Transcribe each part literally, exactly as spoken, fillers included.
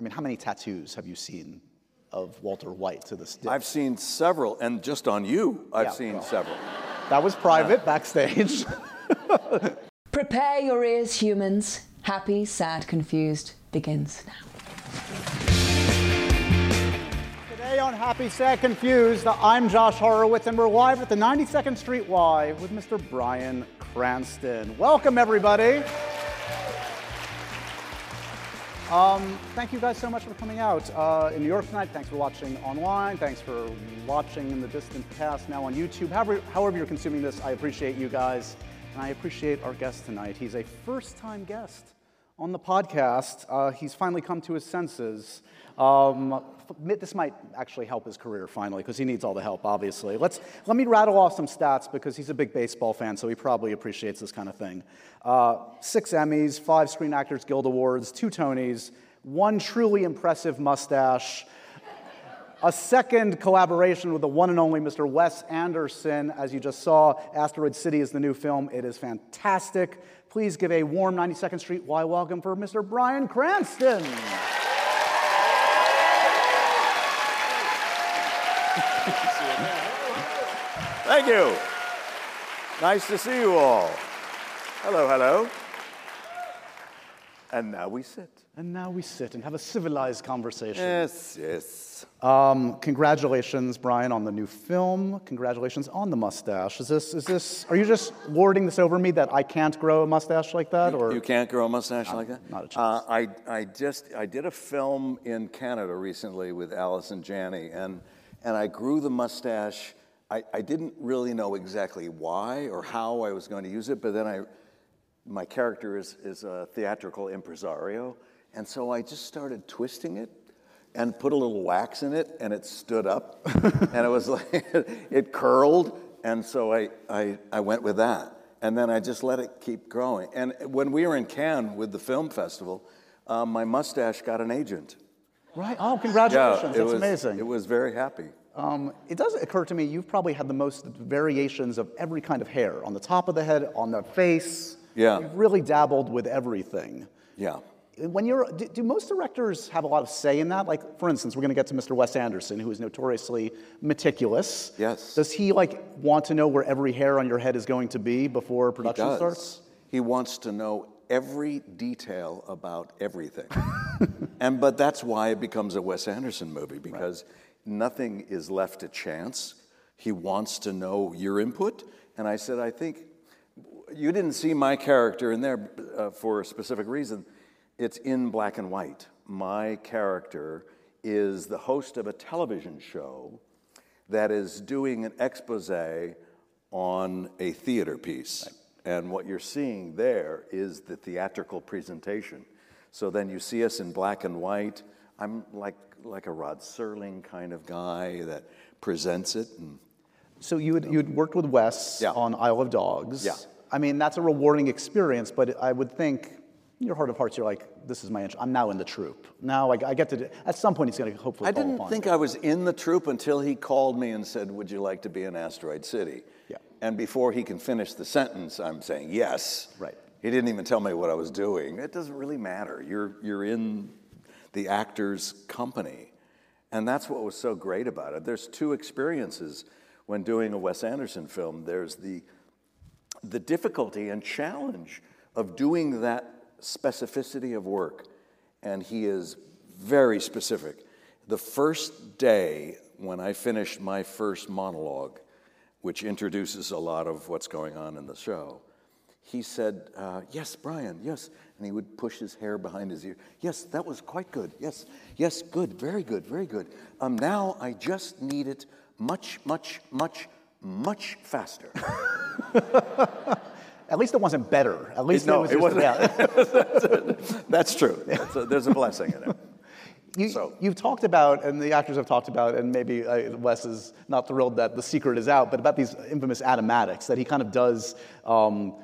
I mean, how many tattoos have you seen of Walter White to this day? I've seen several, and just on you, I've yeah, seen well. several. That was private, backstage. Prepare your ears, humans. Happy, Sad, Confused begins now. Today on Happy, Sad, Confused, I'm Josh Horowitz, and we're live at the ninety-second Street Y with Mister Bryan Cranston. Welcome, everybody. Um, thank you guys so much for coming out uh, in New York tonight. Thanks for watching online. Thanks for watching in the distant past, now on YouTube. However, however you're consuming this, I appreciate you guys, and I appreciate our guest tonight. He's a first-time guest on the podcast. Uh, he's finally come to his senses. Um, this might actually help his career finally, because he needs all the help, obviously. Let's, let me rattle off some stats, because he's a big baseball fan, so he probably appreciates this kind of thing. Uh, six Emmys, five Screen Actors Guild Awards, two Tonys, one truly impressive mustache, a second collaboration with the one and only Mister Wes Anderson. As you just saw, Asteroid City is the new film. It is fantastic. Please give a warm ninety-second Street Y welcome for Mister Bryan Cranston. Thank you. Nice to see you all. Hello, hello. And now we sit. And now we sit and have a civilized conversation. Yes, yes. Um, congratulations, Bryan, on the new film. Congratulations on the mustache. Is this, is this, are you just lording this over me that I can't grow a mustache like that? Or you can't grow a mustache no, like that? Not a chance. Uh, I, I just, I did a film in Canada recently with Allison Janney, and, and I grew the mustache. I, I didn't really know exactly why or how I was going to use it, but then I, my character is, is a theatrical impresario, and so I just started twisting it and put a little wax in it, and it stood up, and it was like, it curled, and so I, I, I went with that, and then I just let it keep growing. And when we were in Cannes with the film festival, um, my mustache got an agent. Right, oh, congratulations, yeah, it that's was, amazing. It was very happy. Um, it does occur to me you've probably had the most variations of every kind of hair, on the top of the head, on the face. Yeah. You've really dabbled with everything. Yeah. When you're, do, do most directors have a lot of say in that? Like, for instance, we're going to get to Mister Wes Anderson, who is notoriously meticulous. Yes. Does he, like, want to know where every hair on your head is going to be before production he does. starts? He wants to know every detail about everything. and But that's why it becomes a Wes Anderson movie, because right. nothing is left to chance. He wants to know your input. And I said, I think you didn't see my character in there uh, for a specific reason. It's in black and white. My character is the host of a television show that is doing an exposé on a theater piece. Right. And what you're seeing there is the theatrical presentation. So then you see us in black and white. I'm like like a Rod Serling kind of guy that presents it. And, so you had, you had worked with Wes yeah. on Isle of Dogs. Yeah. I mean, that's a rewarding experience, but I would think in your heart of hearts, you're like, this is my interest. I'm now in the troupe. Now I, I get to do, at some point he's going to hopefully I didn't think it. I was in the troupe until he called me and said, would you like to be in Asteroid City? Yeah. And before he can finish the sentence, I'm saying yes. Right. He didn't even tell me what I was doing. It doesn't really matter. You're, you're in the actor's company. And that's what was so great about it. There's two experiences when doing a Wes Anderson film. There's the the difficulty and challenge of doing that specificity of work. And he is very specific. The first day when I finished my first monologue, which introduces a lot of what's going on in the show, he said, uh, yes, Bryan, yes. And he would push his hair behind his ear. Yes, that was quite good. Yes, yes, good, very good, very good. Um, now I just need it much, much, much, much faster. At least it wasn't better. At least it, no, it, was it just, wasn't. Yeah. That's true. That's a, there's a blessing in it. You, so. You've talked about, and the actors have talked about, and maybe uh, Wes is not thrilled that the secret is out, but about these infamous animatics that he kind of does, um,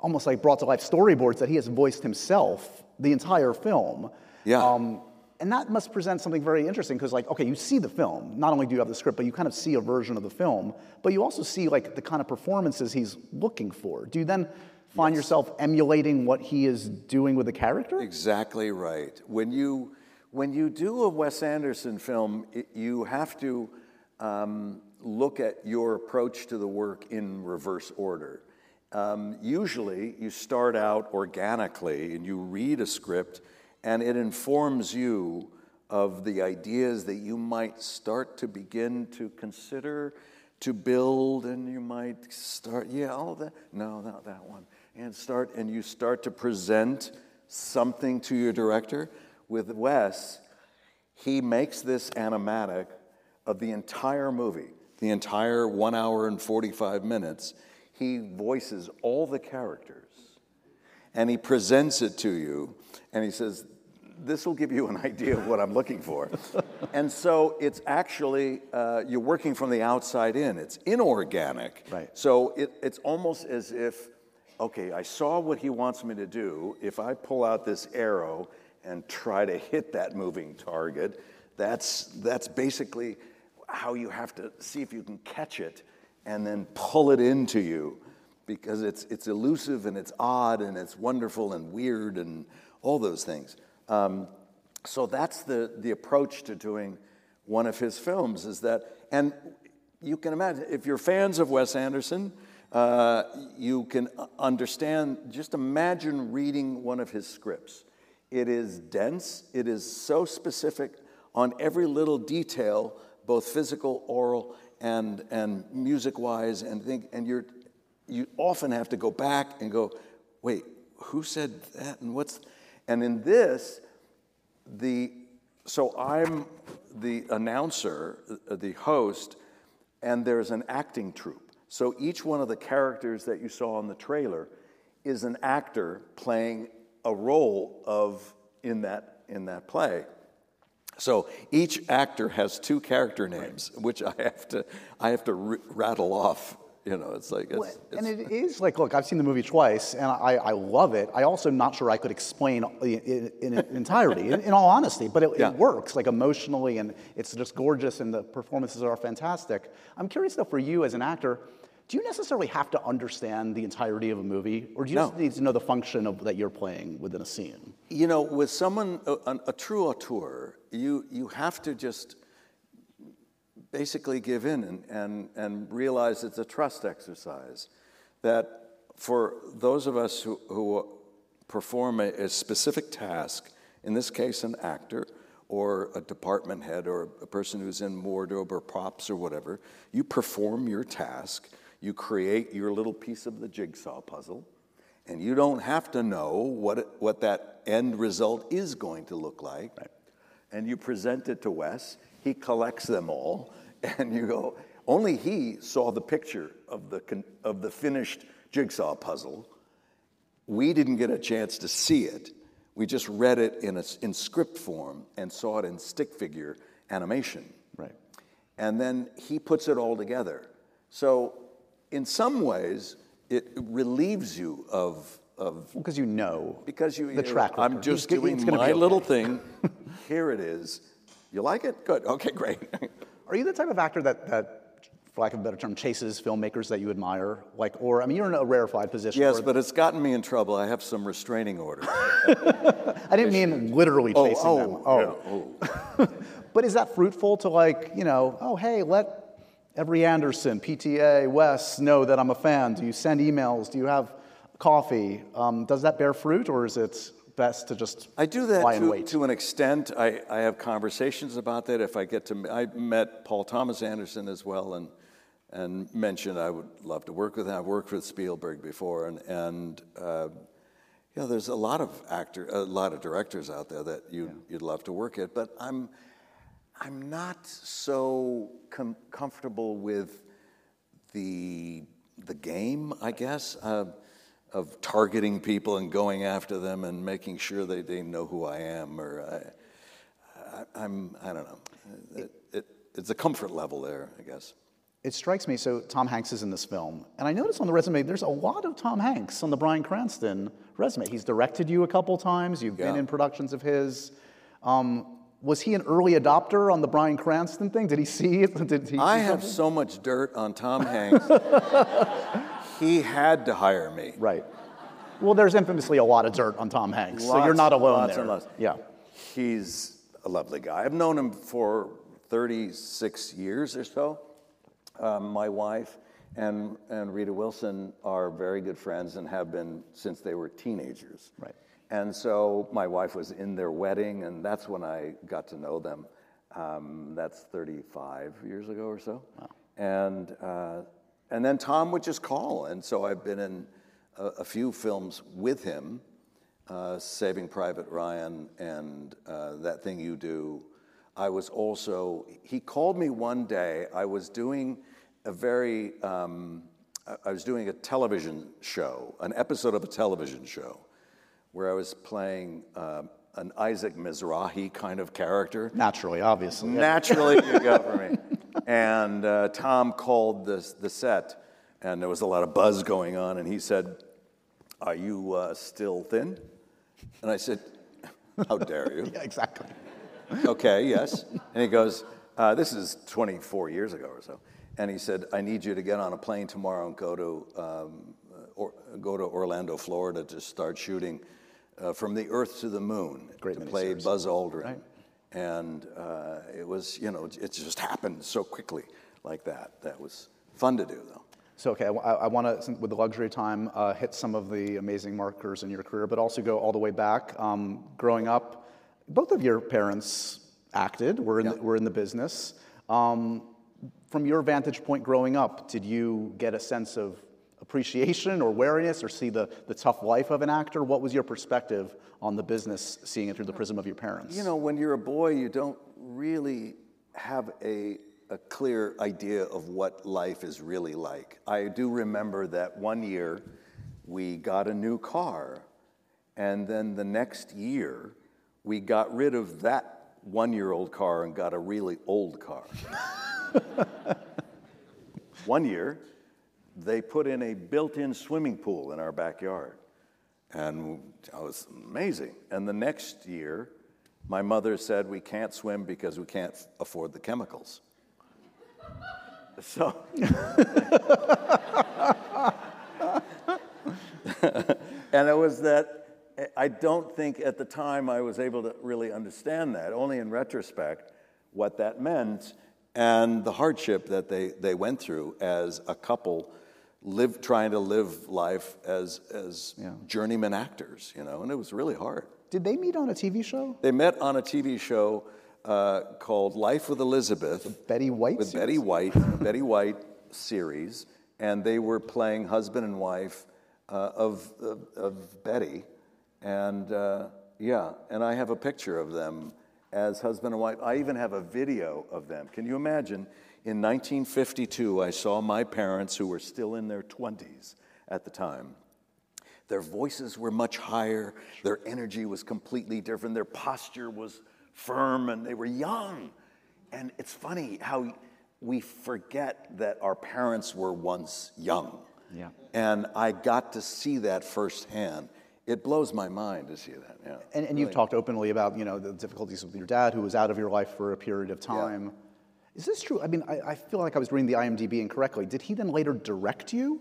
almost like brought to life storyboards that he has voiced himself the entire film. Yeah. Um, and that must present something very interesting, because, like, okay, you see the film. Not only do you have the script, but you kind of see a version of the film, but you also see, like, the kind of performances he's looking for. Do you then find yes. yourself emulating what he is doing with the character? Exactly right. When you... when you do a Wes Anderson film, it, you have to um, look at your approach to the work in reverse order. Um, usually, you start out organically and you read a script, and it informs you of the ideas that you might start to begin to consider, to build, and you might start, yeah, all that, no, not that one, and start, and you start to present something to your director. With Wes, he makes this animatic of the entire movie, the entire one hour and forty-five minutes. He voices all the characters, and he presents it to you, and he says, this will give you an idea of what I'm looking for. And so it's actually, uh, you're working from the outside in. It's inorganic. Right. So it, it's almost as if, okay, I saw what he wants me to do. If I pull out this arrow and try to hit that moving target, that's that's basically how you have to see if you can catch it and then pull it into you, because it's it's elusive and it's odd and it's wonderful and weird and all those things. Um, so that's the the approach to doing one of his films, is that, and you can imagine, if you're fans of Wes Anderson, uh, you can understand, just imagine reading one of his scripts. It is dense. It is so specific on every little detail, both physical, oral, and and music-wise, and think. And you're you often have to go back and go, wait, who said that? And what's? And in this, the so I'm the announcer, the host, and there's an acting troupe. So each one of the characters that you saw in the trailer is an actor playing a role of in that in that play. So each actor has two character names, right, which I have to I have to r- rattle off. You know, it's like it's, well, and it's, it is like, look, I've seen the movie twice, and I, I love it. I also am not sure I could explain in, in entirety, in, in all honesty, but it, yeah. it works like emotionally, and it's just gorgeous, and the performances are fantastic. I'm curious though, for you as an actor, do you necessarily have to understand the entirety of a movie, or do you no. just need to know the function of, that you're playing within a scene? You know, with someone, a, a true auteur, you you have to just basically give in and, and, and realize it's a trust exercise. That for those of us who, who perform a, a specific task, in this case an actor, or a department head, or a person who's in wardrobe or props or whatever, you perform your task. You create your little piece of the jigsaw puzzle, and you don't have to know what it, what that end result is going to look like. Right. And you present it to Wes. He collects them all, and you go. Only he saw the picture of the of the finished jigsaw puzzle. We didn't get a chance to see it. We just read it in a, in script form and saw it in stick figure animation. Right. And then he puts it all together. So, in some ways, it relieves you of of because well, you know because you the track. Record. I'm just it's doing my okay. little thing. Here it is. You like it? Good. Okay, great. Are you the type of actor that that, for lack of a better term, chases filmmakers that you admire? Like, or I mean, you're in a rarefied position. Yes, but it's gotten me in trouble. I have some restraining orders. I didn't mean literally chasing oh, oh, them. Oh, yeah, oh. But is that fruitful to, like, you know, oh, hey, let every Anderson, P T A, Wes, know that I'm a fan? Do you send emails? Do you have coffee? Um, does that bear fruit, or is it best to just I do that lie to, and wait? To an extent. I, I have conversations about that. If I get to, I met Paul Thomas Anderson as well, and and mentioned I would love to work with him. I've worked with Spielberg before, and and uh, you know, there's a lot of actor, a lot of directors out there that you yeah. you'd love to work at, but I'm. I'm not so com- comfortable with the the game, I guess, uh, of targeting people and going after them and making sure they, they know who I am, or I, I, I'm I don't know. It, it, it's a comfort level there, I guess. It strikes me. So Tom Hanks is in this film, and I noticed on the resume there's a lot of Tom Hanks on the Bryan Cranston resume. He's directed you a couple times. You've yeah. been in productions of his. Um, Was he an early adopter on the Bryan Cranston thing? Did he see it? Did he I have so much dirt on Tom Hanks. He had to hire me. Right. Well, there's infamously a lot of dirt on Tom Hanks, lots, so you're not alone lots there. And lots. Yeah. He's a lovely guy. I've known him for thirty-six years or so. Um, my wife and, and Rita Wilson are very good friends and have been since they were teenagers. Right. And so my wife was in their wedding, and that's when I got to know them. Um, that's thirty-five years ago or so. Wow. And uh, and then Tom would just call, and so I've been in a, a few films with him, uh, Saving Private Ryan and uh, That Thing You Do. I was also, he called me one day, I was doing a very, um, I was doing a television show, an episode of a television show, where I was playing uh, an Isaac Mizrahi kind of character. Naturally, obviously. Naturally, yeah. You go for me. And uh, Tom called this, the set, and there was a lot of buzz going on, and he said, "Are you uh, still thin?" And I said, "How dare you?" Yeah, exactly. Okay, yes. And he goes, uh, this is twenty-four years ago or so. And he said, "I need you to get on a plane tomorrow and go to um, or, go to Orlando, Florida to start shooting uh, From the Earth to the Moon." Great to play series. Buzz Aldrin. Right. And uh, it was, you know, it just happened so quickly like that. That was fun to do, though. So, okay, I, I want to, with the luxury time, uh, hit some of the amazing markers in your career, but also go all the way back. Um, growing up, both of your parents acted, were in, yeah. the, were in the business. Um, from your vantage point growing up, did you get a sense of appreciation or wariness or see the, the tough life of an actor? What was your perspective on the business, seeing it through the prism of your parents? You know, when you're a boy, you don't really have a, a clear idea of what life is really like. I do remember that one year we got a new car, and then the next year, we got rid of that one-year-old car and got a really old car. One year, they put in a built-in swimming pool in our backyard, and it was amazing. And the next year, my mother said, "We can't swim because we can't afford the chemicals." So... And it was that... I don't think at the time I was able to really understand that, only in retrospect, what that meant and the hardship that they, they went through as a couple live, trying to live life as, as yeah. journeyman actors, you know, and it was really hard. Did they meet on a T V show? They met on a T V show uh, called Life with Elizabeth. With Betty White With series? Betty White, Betty White series, and they were playing husband and wife uh, of, of, of Betty. And uh, yeah, and I have a picture of them as husband and wife. I even have a video of them. Can you imagine? In nineteen fifty-two, I saw my parents, who were still in their twenties at the time. Their voices were much higher. Their energy was completely different. Their posture was firm, and they were young. And it's funny how we forget that our parents were once young. Yeah. And I got to see that firsthand. It blows my mind to see that, yeah. And, and really. You've talked openly about, you know, the difficulties with your dad, who was out of your life for a period of time. Yeah. Is this true? I mean, I, I feel like I was reading the I M D B incorrectly. Did he then later direct you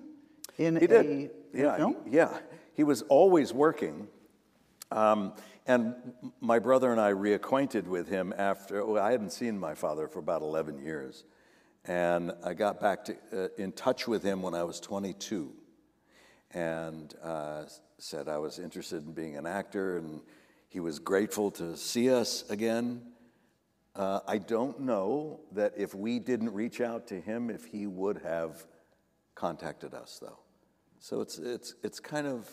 in he a did. Yeah, film? He, yeah, he was always working. Um, and my brother and I reacquainted with him after, well, I hadn't seen my father for about eleven years. And I got back to, uh, in touch with him when I was twenty-two. And... Uh, said I was interested in being an actor, and he was grateful to see us again. Uh, I don't know that if we didn't reach out to him, if he would have contacted us, though. So it's it's it's kind of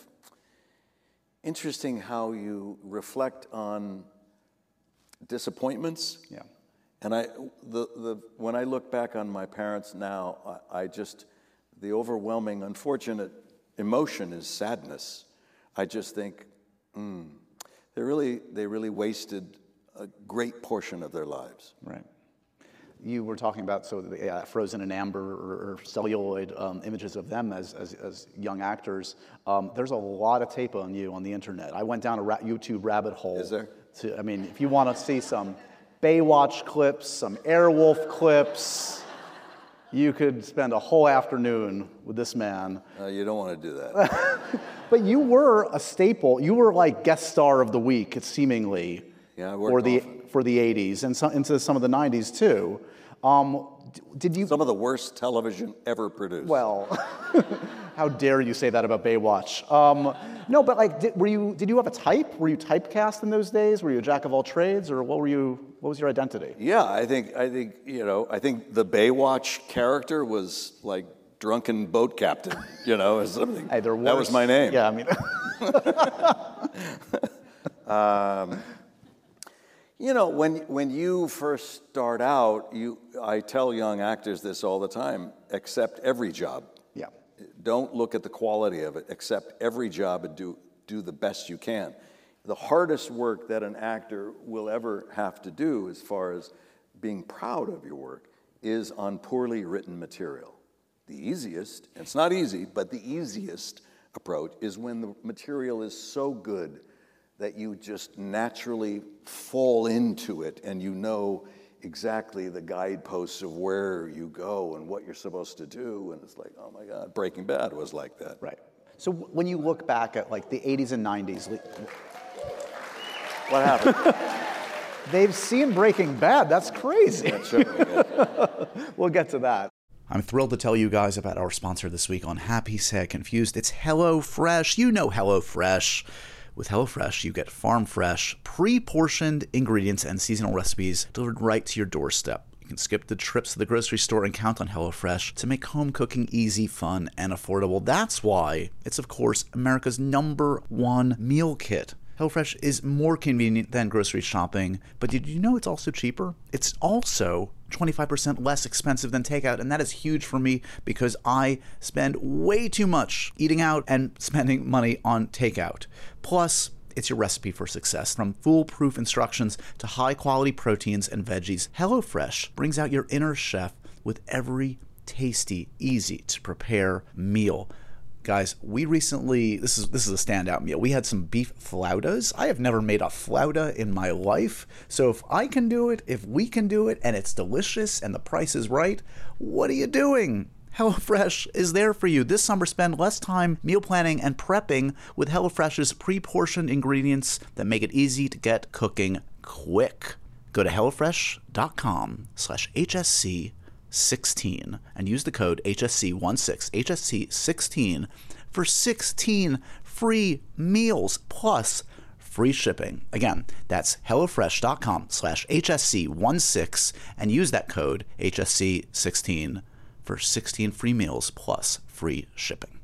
interesting how you reflect on disappointments. Yeah. And I the the when I look back on my parents now, I, I just the overwhelming, unfortunate emotion is sadness. I just think, mm, they really they really wasted a great portion of their lives. Right. You were talking about so the uh, frozen in amber or, or celluloid um, images of them as as, as young actors. Um, there's a lot of tape on you on the internet. I went down a ra- YouTube rabbit hole. Is there? To, I mean, if you want to see some Baywatch clips, some Airwolf clips. You could spend a whole afternoon with this man. Uh, you don't want to do that. But you were a staple. You were like guest star of the week, seemingly. Yeah, I worked often. for the eighties and so, into some of the nineties too. Um, did you some of the worst television ever produced? Well, how dare you say that about Baywatch? Um, no, but like, did, were you? Did you have a type? Were you typecast in those days? Were you a jack of all trades, or what were you? What was your identity? Yeah, I think I think you know. I think the Baywatch character was like drunken boat captain. You know, or something. Hey, they're worse. That was my name. Yeah, I mean. um, you know, when when you first start out, you I tell young actors this all the time. Accept every job. Yeah. Don't look at the quality of it. Accept every job and do do the best you can. The hardest work that an actor will ever have to do, as far as being proud of your work, is on poorly written material. The easiest, and it's not easy, but the easiest approach is when the material is so good that you just naturally fall into it and you know exactly the guideposts of where you go and what you're supposed to do. And it's like, oh my God, Breaking Bad was like that. Right. So when you look back at like the eighties and nineties, what happened? They've seen Breaking Bad. That's crazy. That's we'll get to that. I'm thrilled to tell you guys about our sponsor this week on Happy, Sad, Confused. It's HelloFresh. You know HelloFresh. With HelloFresh, you get farm-fresh, pre-portioned ingredients and seasonal recipes delivered right to your doorstep. You can skip the trips to the grocery store and count on HelloFresh to make home cooking easy, fun, and affordable. That's why it's, of course, America's number one meal kit. HelloFresh is more convenient than grocery shopping, but did you know it's also cheaper? It's also twenty-five percent less expensive than takeout, and that is huge for me because I spend way too much eating out and spending money on takeout. Plus, it's your recipe for success. From foolproof instructions to high-quality proteins and veggies, HelloFresh brings out your inner chef with every tasty, easy-to-prepare meal. Guys, we recently, this is this is a standout meal. We had some beef flautas. I have never made a flauta in my life. So if I can do it, if we can do it, and it's delicious and the price is right, what are you doing? HelloFresh is there for you. This summer, spend less time meal planning and prepping with HelloFresh's pre-portioned ingredients that make it easy to get cooking quick. Go to HelloFresh dot com slash H S C sixteen and use the code H S C sixteen for sixteen free meals plus free shipping. Again, that's HelloFresh dot com slash H S C sixteen and use that code H S C sixteen for sixteen free meals plus free shipping.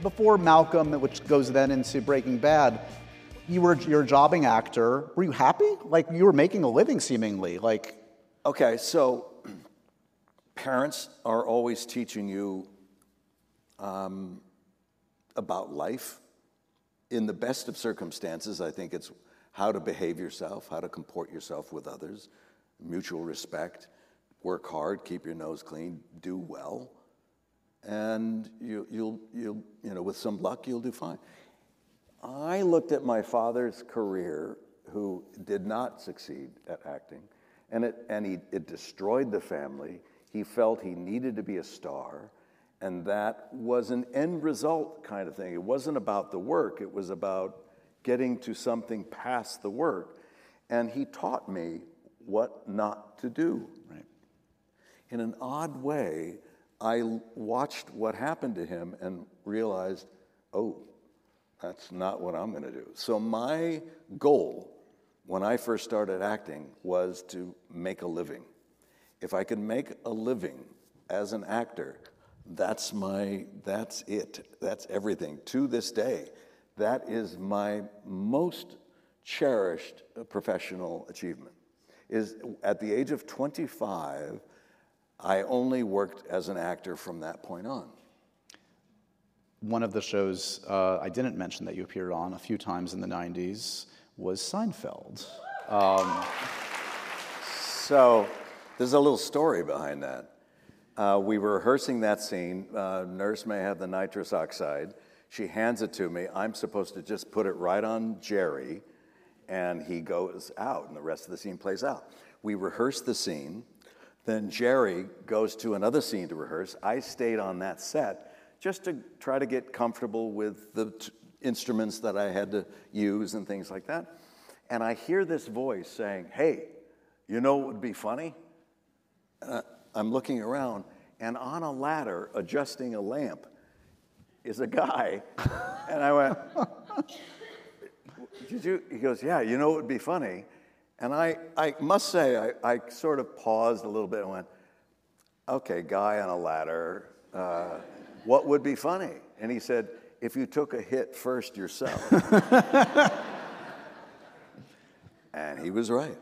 Before Malcolm, which goes then into Breaking Bad, you were you're a jobbing actor. Were you happy? Like you were making a living, seemingly. Like, okay, so parents are always teaching you um, about life. In the best of circumstances, I think it's how to behave yourself, how to comport yourself with others, mutual respect, work hard, keep your nose clean, do well. And you, you'll, you'll, you know, with some luck, you'll do fine. I looked at my father's career, who did not succeed at acting, and it, and he, it destroyed the family. He felt he needed to be a star, and that was an end result kind of thing. It wasn't about the work. It was about getting to something past the work, and he taught me what not to do. Right. In an odd way, I watched what happened to him and realized, oh, that's not what I'm going to do. So my goal when I first started acting was to make a living. If I could make a living as an actor, that's my, that's it. That's everything. To this day, that is my most cherished professional achievement. Is at the age of twenty-five, I only worked as an actor from that point on. One of the shows uh, I didn't mention that you appeared on a few times in the nineties was Seinfeld. Um, so there's a little story behind that. Uh, we were rehearsing that scene. Uh, nurse may have the nitrous oxide. She hands it to me. I'm supposed to just put it right on Jerry, and he goes out, and the rest of the scene plays out. We rehearsed the scene. Then Jerry goes to another scene to rehearse. I stayed on that set just to try to get comfortable with the t- instruments that I had to use and things like that. And I hear this voice saying, hey, you know what would be funny? Uh, I'm looking around, and on a ladder adjusting a lamp is a guy. And I went, did you? He goes, yeah, you know what would be funny? And I, I must say, I, I sort of paused a little bit and went, okay, guy on a ladder, uh, what would be funny? And he said, if you took a hit first yourself. And he was right.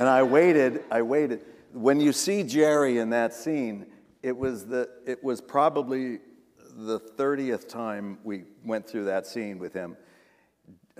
And I waited, I waited. When you see Jerry in that scene, it was the, it was probably the thirtieth time we went through that scene with him.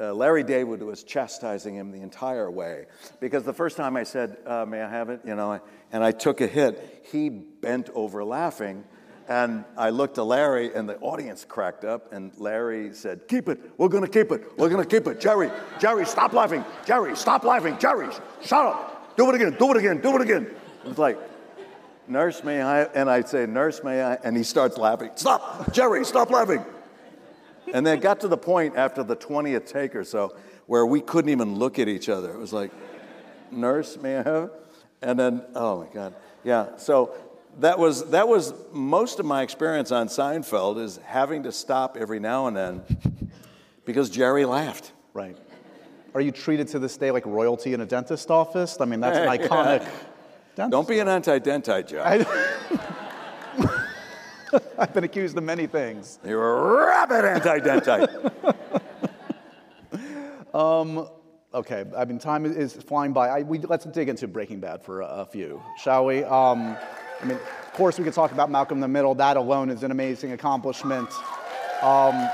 Uh, Larry David was chastising him the entire way, because the first time I said, uh, may I have it, you know, and I took a hit, he bent over laughing, and I looked to Larry, and the audience cracked up, and Larry said, keep it, we're going to keep it, we're going to keep it, Jerry, Jerry, stop laughing, Jerry, stop laughing, Jerry, shut up, do it again, do it again, do it again. It's like, nurse, may I, and I'd say, nurse, may I, and he starts laughing, stop, Jerry, stop laughing. And then it got to the point after the twentieth take or so where we couldn't even look at each other. It was like, nurse, may I have? And then, oh, my God. Yeah, so that was that was most of my experience on Seinfeld, is having to stop every now and then because Jerry laughed. Right. Are you treated to this day like royalty in a dentist office? I mean, that's an iconic yeah. dentist. Don't be an anti-dentite, John. I- I've been accused of many things. You're a rabid anti-dentite. um, okay, I mean, time is flying by. I, we, let's dig into Breaking Bad for a, a few, shall we? Um, I mean, of course, we could talk about Malcolm in the Middle. That alone is an amazing accomplishment. Um,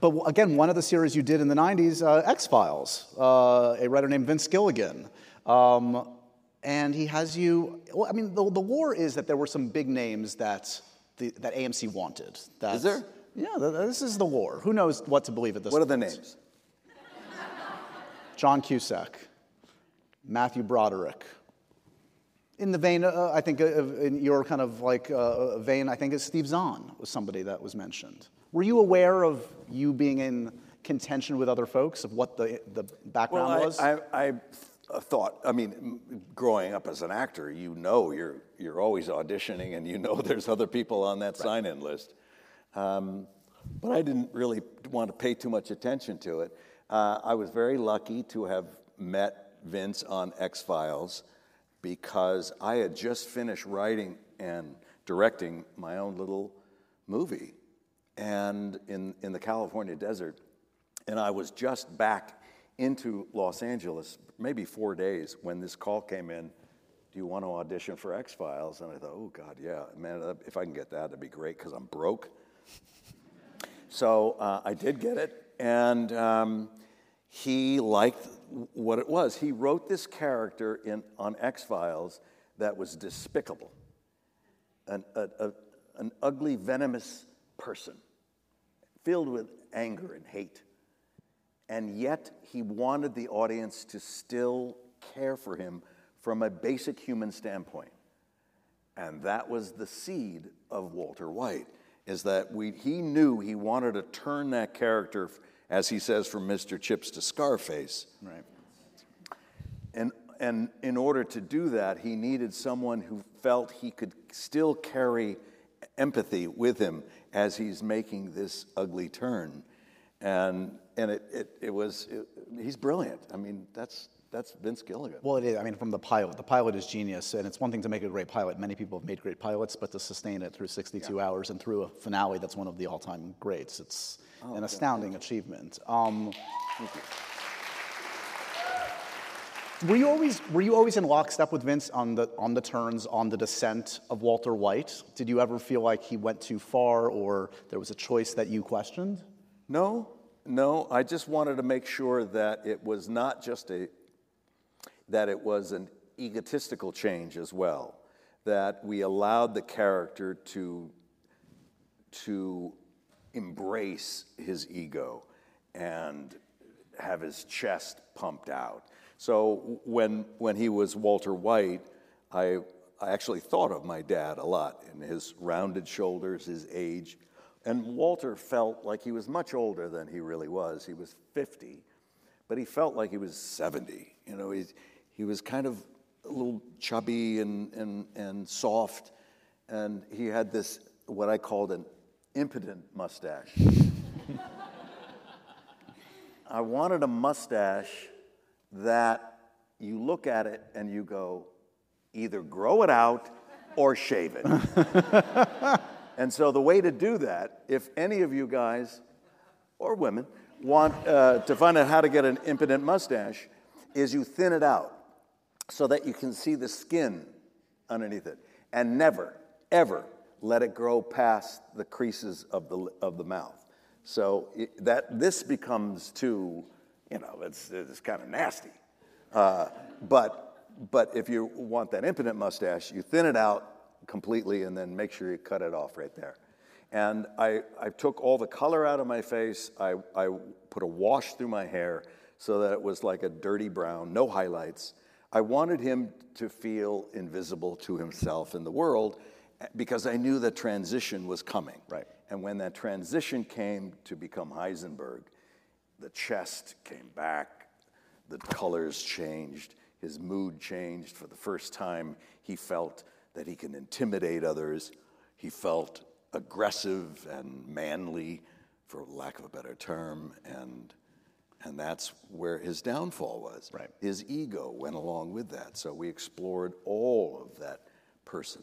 but again, one of the series you did in the nineties, uh, X-Files, uh, a writer named Vince Gilligan. Um, And he has you, well, I mean, the, the war is that there were some big names that the, that A M C wanted. That, is there? Yeah, th- this is the war. Who knows what to believe at this point? What are the names? John Cusack, Matthew Broderick. In the vein, uh, I think, uh, in your kind of like uh, vein, I think is Steve Zahn was somebody that was mentioned. Were you aware of you being in contention with other folks, of what the, the background well, I, was? I, I, I A thought. I mean, growing up as an actor, you know you're you're always auditioning, and you know there's other people on that right. sign-in list. Um, but I didn't really want to pay too much attention to it. Uh, I was very lucky to have met Vince on X-Files because I had just finished writing and directing my own little movie, and in in the California desert, and I was just back into Los Angeles, maybe four days, when this call came in, do you want to audition for X-Files? And I thought, oh, God, yeah. Man, if I can get that, that'd be great, because I'm broke. So uh, I did get it, and um, he liked what it was. He wrote this character in on X-Files that was despicable, an, a, a, an ugly, venomous person, filled with anger and hate. And yet he wanted the audience to still care for him from a basic human standpoint. And that was the seed of Walter White, is that we, he knew he wanted to turn that character, as he says, from Mister Chips to Scarface. Right. And, and in order to do that, he needed someone who felt he could still carry empathy with him as he's making this ugly turn. And and it it, it was it, he's brilliant. I mean, that's that's Vince Gilligan. Well, it is. I mean, from the pilot, the pilot is genius, and it's one thing to make a great pilot. Many people have made great pilots, but to sustain it through sixty-two yeah. hours and through a finale that's one of the all-time greats, it's oh, an astounding yeah. achievement. Um, Thank you. Were you always were you always in lockstep with Vince on the on the turns, on the descent of Walter White? Did you ever feel like he went too far, or there was a choice that you questioned? No, no, I just wanted to make sure that it was not just a, that it was an egotistical change as well, that we allowed the character to, to embrace his ego and have his chest pumped out. So when, when he was Walter White, I, I actually thought of my dad a lot in his rounded shoulders, his age. And Walter felt like he was much older than he really was. He was fifty, but he felt like he was seventy. You know, he, he was kind of a little chubby and, and, and soft, and he had this, what I called an impudent mustache. I wanted a mustache that you look at it and you go, either grow it out or shave it. And so the way to do that, if any of you guys, or women, want uh, to find out how to get an impudent mustache, is you thin it out so that you can see the skin underneath it. And never, ever let it grow past the creases of the, of the mouth. So it, that this becomes too, you know, it's, it's kind of nasty. Uh, but, but if you want that impudent mustache, you thin it out completely, and then make sure you cut it off right there. And I, I took all the color out of my face. I, I put a wash through my hair so that it was like a dirty brown, no highlights. I wanted him to feel invisible to himself in the world because I knew the transition was coming. Right. And when that transition came to become Heisenberg, the chest came back, the colors changed, his mood changed. For the first time, he felt that he can intimidate others. He felt aggressive and manly, for lack of a better term, and and that's where his downfall was. Right. His ego went along with that. So we explored all of that person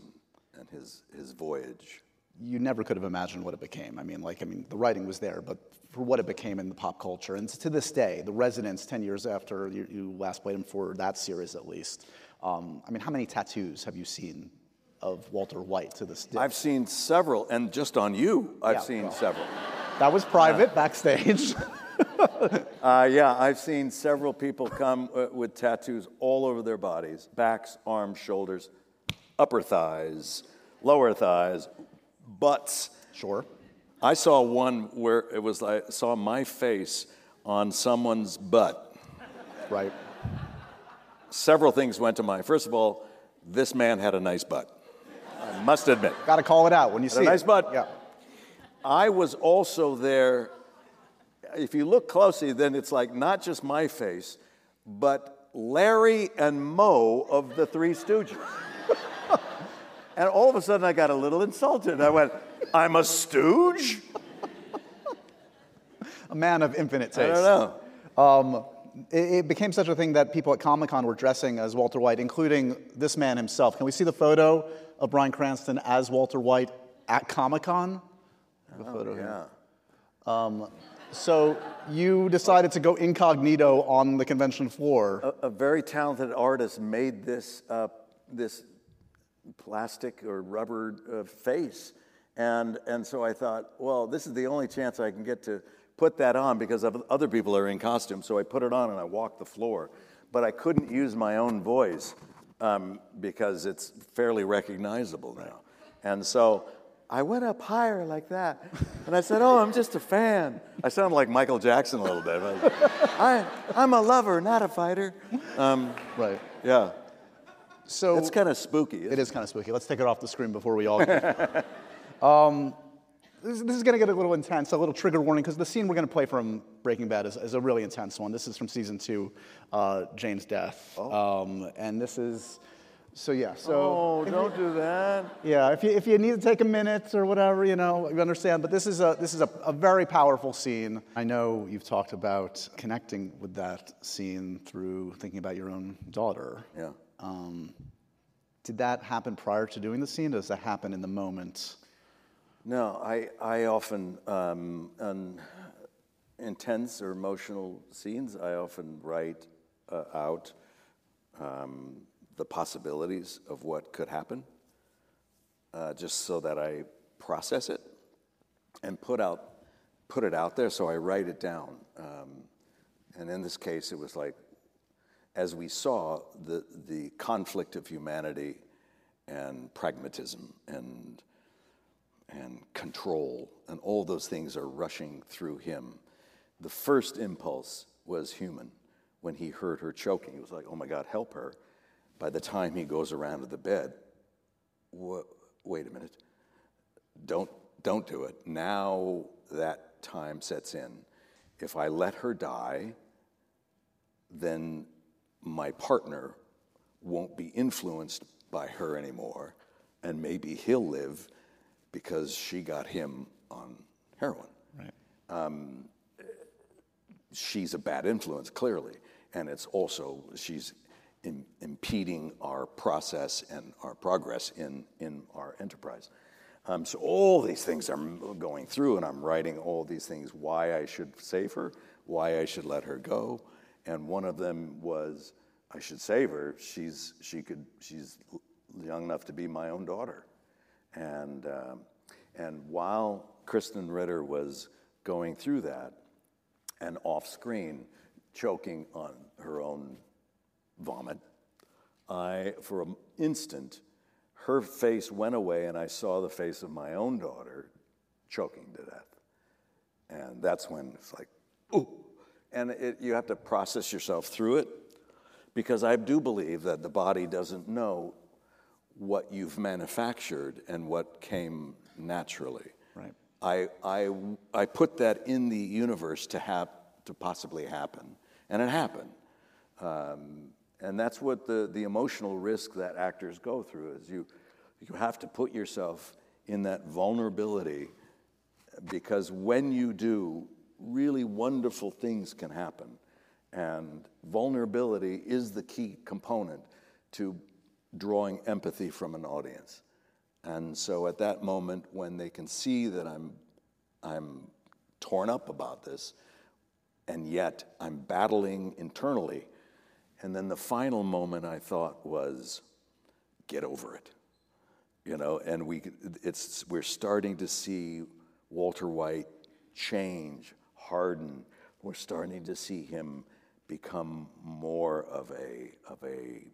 and his his voyage. You never could have imagined what it became. I mean, like, I mean, the writing was there, but for what it became in the pop culture, and to this day, the resonance ten years after you, you last played him for that series, at least. Um, I mean, how many tattoos have you seen of Walter White to this day? I've seen several, and just on you, I've yeah, seen well, several. That was private, uh, backstage. uh, yeah, I've seen several people come uh, with tattoos all over their bodies, backs, arms, shoulders, upper thighs, lower thighs, butts. Sure. I saw one where it was, I saw my face on someone's butt. Right. Several things went to mind. First of all, this man had a nice butt. I must admit. Got to call it out when you had see it. A nice it. Butt. Yeah. I was also there. If you look closely, then it's like not just my face, but Larry and Moe of the Three Stooges. And all of a sudden, I got a little insulted. I went, I'm a stooge? A man of infinite taste. I don't know. Um, It became such a thing that people at Comic-Con were dressing as Walter White, including this man himself. Can we see the photo of Bryan Cranston as Walter White at Comic-Con? Oh, photo yeah. Um, so you decided to go incognito on the convention floor. A, a very talented artist made this uh, this plastic or rubber uh, face, and and so I thought, well, this is the only chance I can get to put that on because other people are in costume, so I put it on and I walked the floor. But I couldn't use my own voice um, because it's fairly recognizable now. And so I went up higher like that, and I said, oh, I'm just a fan. I sound like Michael Jackson a little bit. I, I'm a lover, not a fighter. Um, right. Yeah. So it's kind of spooky. Isn't it is kind of spooky. Let's take it off the screen before we all get it. Um, This is going to get a little intense, a little trigger warning, because the scene we're going to play from Breaking Bad is, is a really intense one. This is from season two, uh, Jane's death. Oh. Um, and this is, so yeah. So oh, don't you, do that. Yeah, if you, if you need to take a minute or whatever, you know, you understand. But this is a this is a, a very powerful scene. I know you've talked about connecting with that scene through thinking about your own daughter. Yeah. Um, did that happen prior to doing the scene? Does that happen in the moment? No, I, I often, um, on intense or emotional scenes, I often write uh, out um, the possibilities of what could happen, uh, just so that I process it and put out, put it out there, so I write it down. Um, and in this case, it was like, as we saw, the, the conflict of humanity and pragmatism and and control, and all those things are rushing through him. The first impulse was human. When he heard her choking, he was like, oh my God, help her. by the time he goes around to the bed, wh- wait a minute, don't, don't do it. Now that time sets in. If I let her die, then my partner won't be influenced by her anymore, and maybe he'll live because she got him on heroin. Right. Um, she's a bad influence, clearly, and it's also, she's im- impeding our process and our progress in, in our enterprise. Um, so all these things I'm going through, and I'm writing all these things, why I should save her, why I should let her go, and one of them was, I should save her. She's she could she's young enough to be my own daughter, and um, and while Kristen Ritter was going through that, and off screen, choking on her own vomit, I for an instant, her face went away, and I saw the face of my own daughter, choking to death, and that's when it's like, ooh, and it, you have to process yourself through it. Because I do believe that the body doesn't know what you've manufactured and what came naturally. Right. I I I put that in the universe to hap to possibly happen, and it happened. Um, and that's what the the emotional risk that actors go through is you you have to put yourself in that vulnerability, because when you do, really wonderful things can happen. And vulnerability is the key component to drawing empathy from an audience. And so at that moment, when they can see that I'm I'm torn up about this, and yet I'm battling internally, and then the final moment I thought was, get over it. You know, and we it's we're starting to see Walter White change, harden. We're starting to see him become more of a of a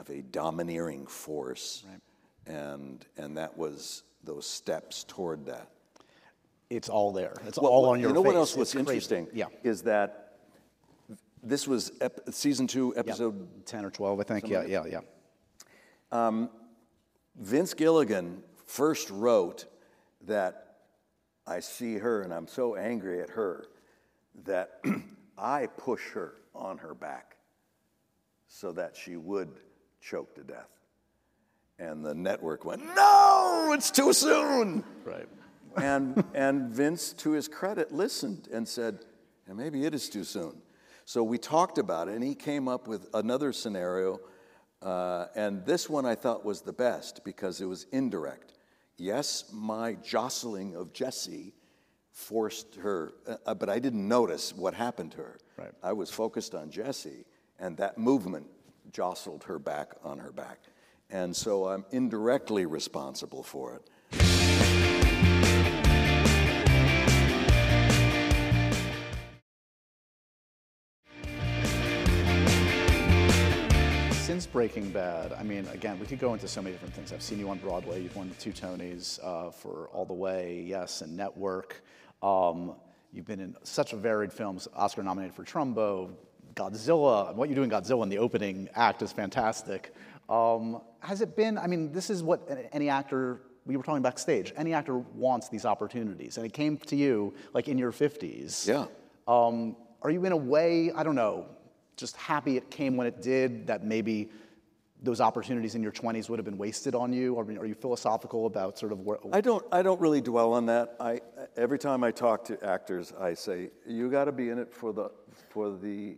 of a domineering force, right. and and that was those steps toward that. It's all there. It's well, all on your. You know face. What else was interesting? Yeah. Is that this was ep- season two, episode yeah. ten or twelve, I think. Yeah, like yeah, yeah, yeah. Um, Vince Gilligan first wrote that I see her and I'm so angry at her that. I push her on her back so that she would choke to death. And the network went, no, it's too soon. Right. And and Vince, to his credit, listened and said, and maybe it is too soon. So we talked about it, and he came up with another scenario. Uh, and this one I thought was the best because it was indirect. Yes, my jostling of Jesse forced her, uh, but I didn't notice what happened to her. Right. I was focused on Jesse, and that movement jostled her back on her back. And so I'm indirectly responsible for it. Since Breaking Bad, I mean, again, we could go into so many different things. I've seen you on Broadway. You've won two Tonys uh, for All the Way, yes, and Network. Um, you've been in such varied films, Oscar nominated for Trumbo, Godzilla. What you do in Godzilla in the opening act is fantastic. Um, has it been, I mean, this is what any actor, we were talking backstage, any actor wants these opportunities. And it came to you, like, in your fifties. Yeah. Um, are you in a way, I don't know, just happy it came when it did, that maybe those opportunities in your twenties would have been wasted on you? Or are you philosophical about sort of where... I don't, I don't really dwell on that. I, every time I talk to actors, I say, you gotta be in it for the, for the,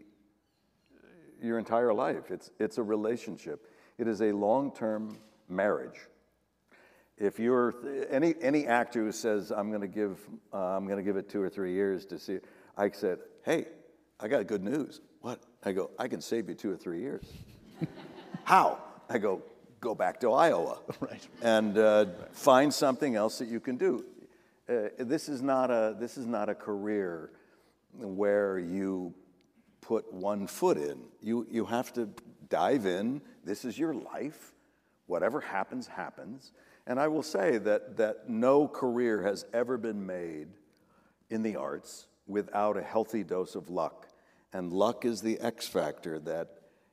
your entire life. It's, it's a relationship. It is a long-term marriage. If you're, any, any actor who says, I'm gonna give, uh, I'm gonna give it two or three years to see, I said, hey, I got good news. What? I go, I can save you two or three years. How? I go, go back to Iowa right. and uh, right. find something else that you can do. Uh, this is not a this is not a career where you put one foot in. You you have to dive in. This is your life. Whatever happens, happens. And I will say that that no career has ever been made in the arts without a healthy dose of luck. And luck is the X factor that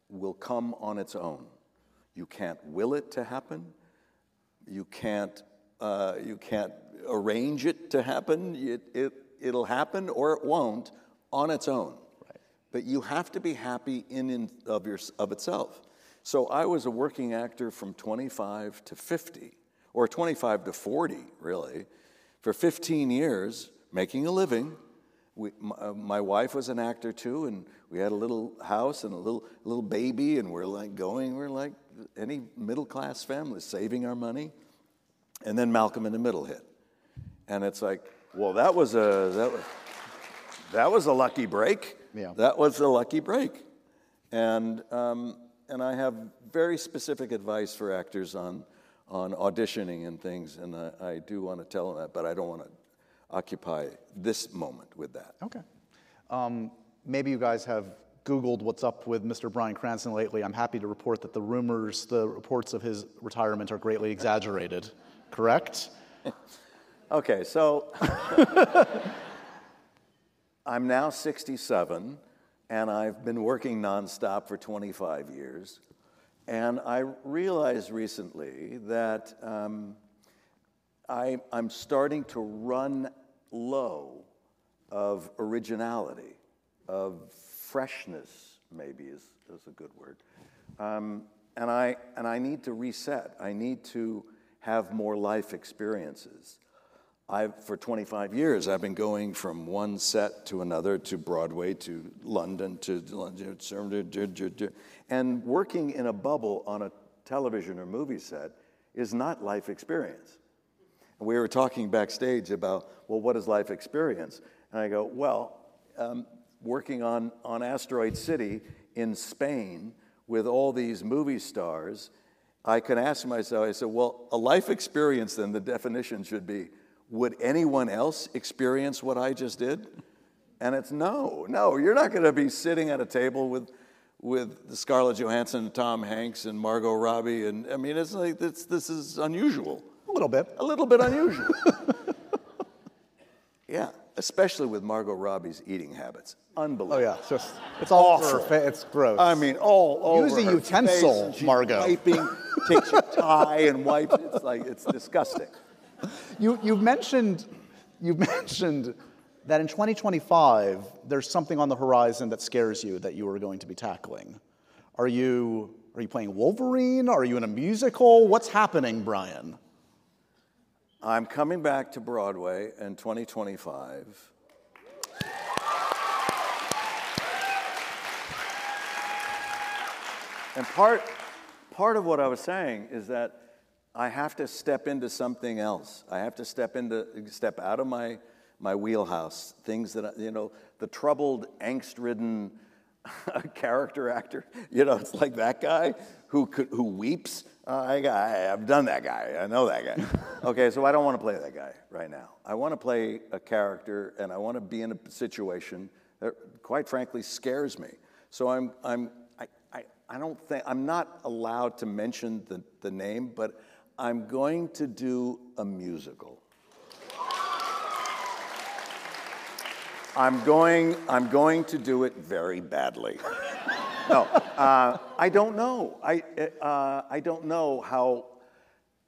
will come on its own. You can't will it to happen. You can't uh, you can't arrange it to happen. It, it it'll happen or it won't on its own. Right. But you have to be happy in, in of your of itself. So I was a working actor from twenty-five to fifty, or twenty-five to forty, really, for fifteen years, making a living. We, my, my wife was an actor too, and we had a little house and a little little baby, and we're like going, we're like any middle class family, saving our money. And then Malcolm in the Middle hit, and it's like, well, that was a that was that was a lucky break. Yeah, that was a lucky break, and um, and I have very specific advice for actors on on auditioning and things, and I, I do want to tell them that, but I don't want to occupy this moment with that. Okay. Um, maybe you guys have Googled what's up with Mister Bryan Cranston lately. I'm happy to report that the rumors, the reports of his retirement are greatly exaggerated, correct? Okay, so I'm now sixty-seven, and I've been working nonstop for twenty-five years, and I realized recently that um, I, I'm starting to run low of originality, of freshness, maybe is, is a good word. Um, and I and I need to reset. I need to have more life experiences. I've for twenty-five years, I've been going from one set to another, to Broadway, to London, to and working in a bubble on a television or movie set is not life experience. We were talking backstage about, well, what is life experience? And I go, well, um, working on, on Asteroid City in Spain with all these movie stars, I can ask myself, I said, well, a life experience, then the definition should be, would anyone else experience what I just did? And it's no, no, you're not going to be sitting at a table with with Scarlett Johansson, Tom Hanks, and Margot Robbie, and I mean, it's like, this, this is unusual. A little bit. A little bit unusual. Yeah, especially with Margot Robbie's eating habits. Unbelievable. Oh, yeah. It's, just, it's all awful. Over her face. It's gross. I mean, all over her face. Use a utensil, Margot. Wiping, takes your tie and wipes. It's like, it's disgusting. You, you've mentioned, you've mentioned that in twenty twenty-five, there's something on the horizon that scares you that you are going to be tackling. Are you, are you playing Wolverine? Are you in a musical? What's happening, Bryan? I'm coming back to Broadway in twenty twenty-five. And part, part of what I was saying is that I have to step into something else. I have to step into, step out of my, my wheelhouse. Things that, I, you know, the troubled, angst-ridden character actor. You know, it's like that guy who could, who weeps. Uh, I, I, I've done that guy. I know that guy. Okay, so I don't want to play that guy right now. I want to play a character, and I want to be in a situation that, quite frankly, scares me. So I'm, I'm, I, I, I don't think I'm not allowed to mention the, the name, but I'm going to do a musical. I'm going, I'm going to do it very badly. No, uh, I don't know. I uh, I don't know how.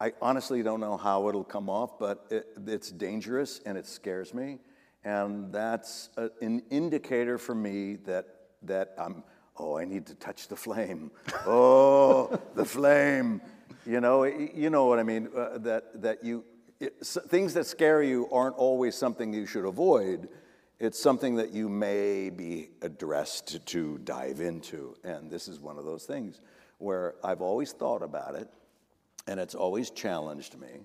I honestly don't know how it'll come off, but it, it's dangerous and it scares me, and that's a, an indicator for me that that I'm. Oh, I need to touch the flame. Oh, the flame. You know, you know what I mean. Uh, that that you it, so, things that scare you aren't always something you should avoid. It's something that you may be addressed to, to dive into, and this is one of those things where I've always thought about it, and it's always challenged me,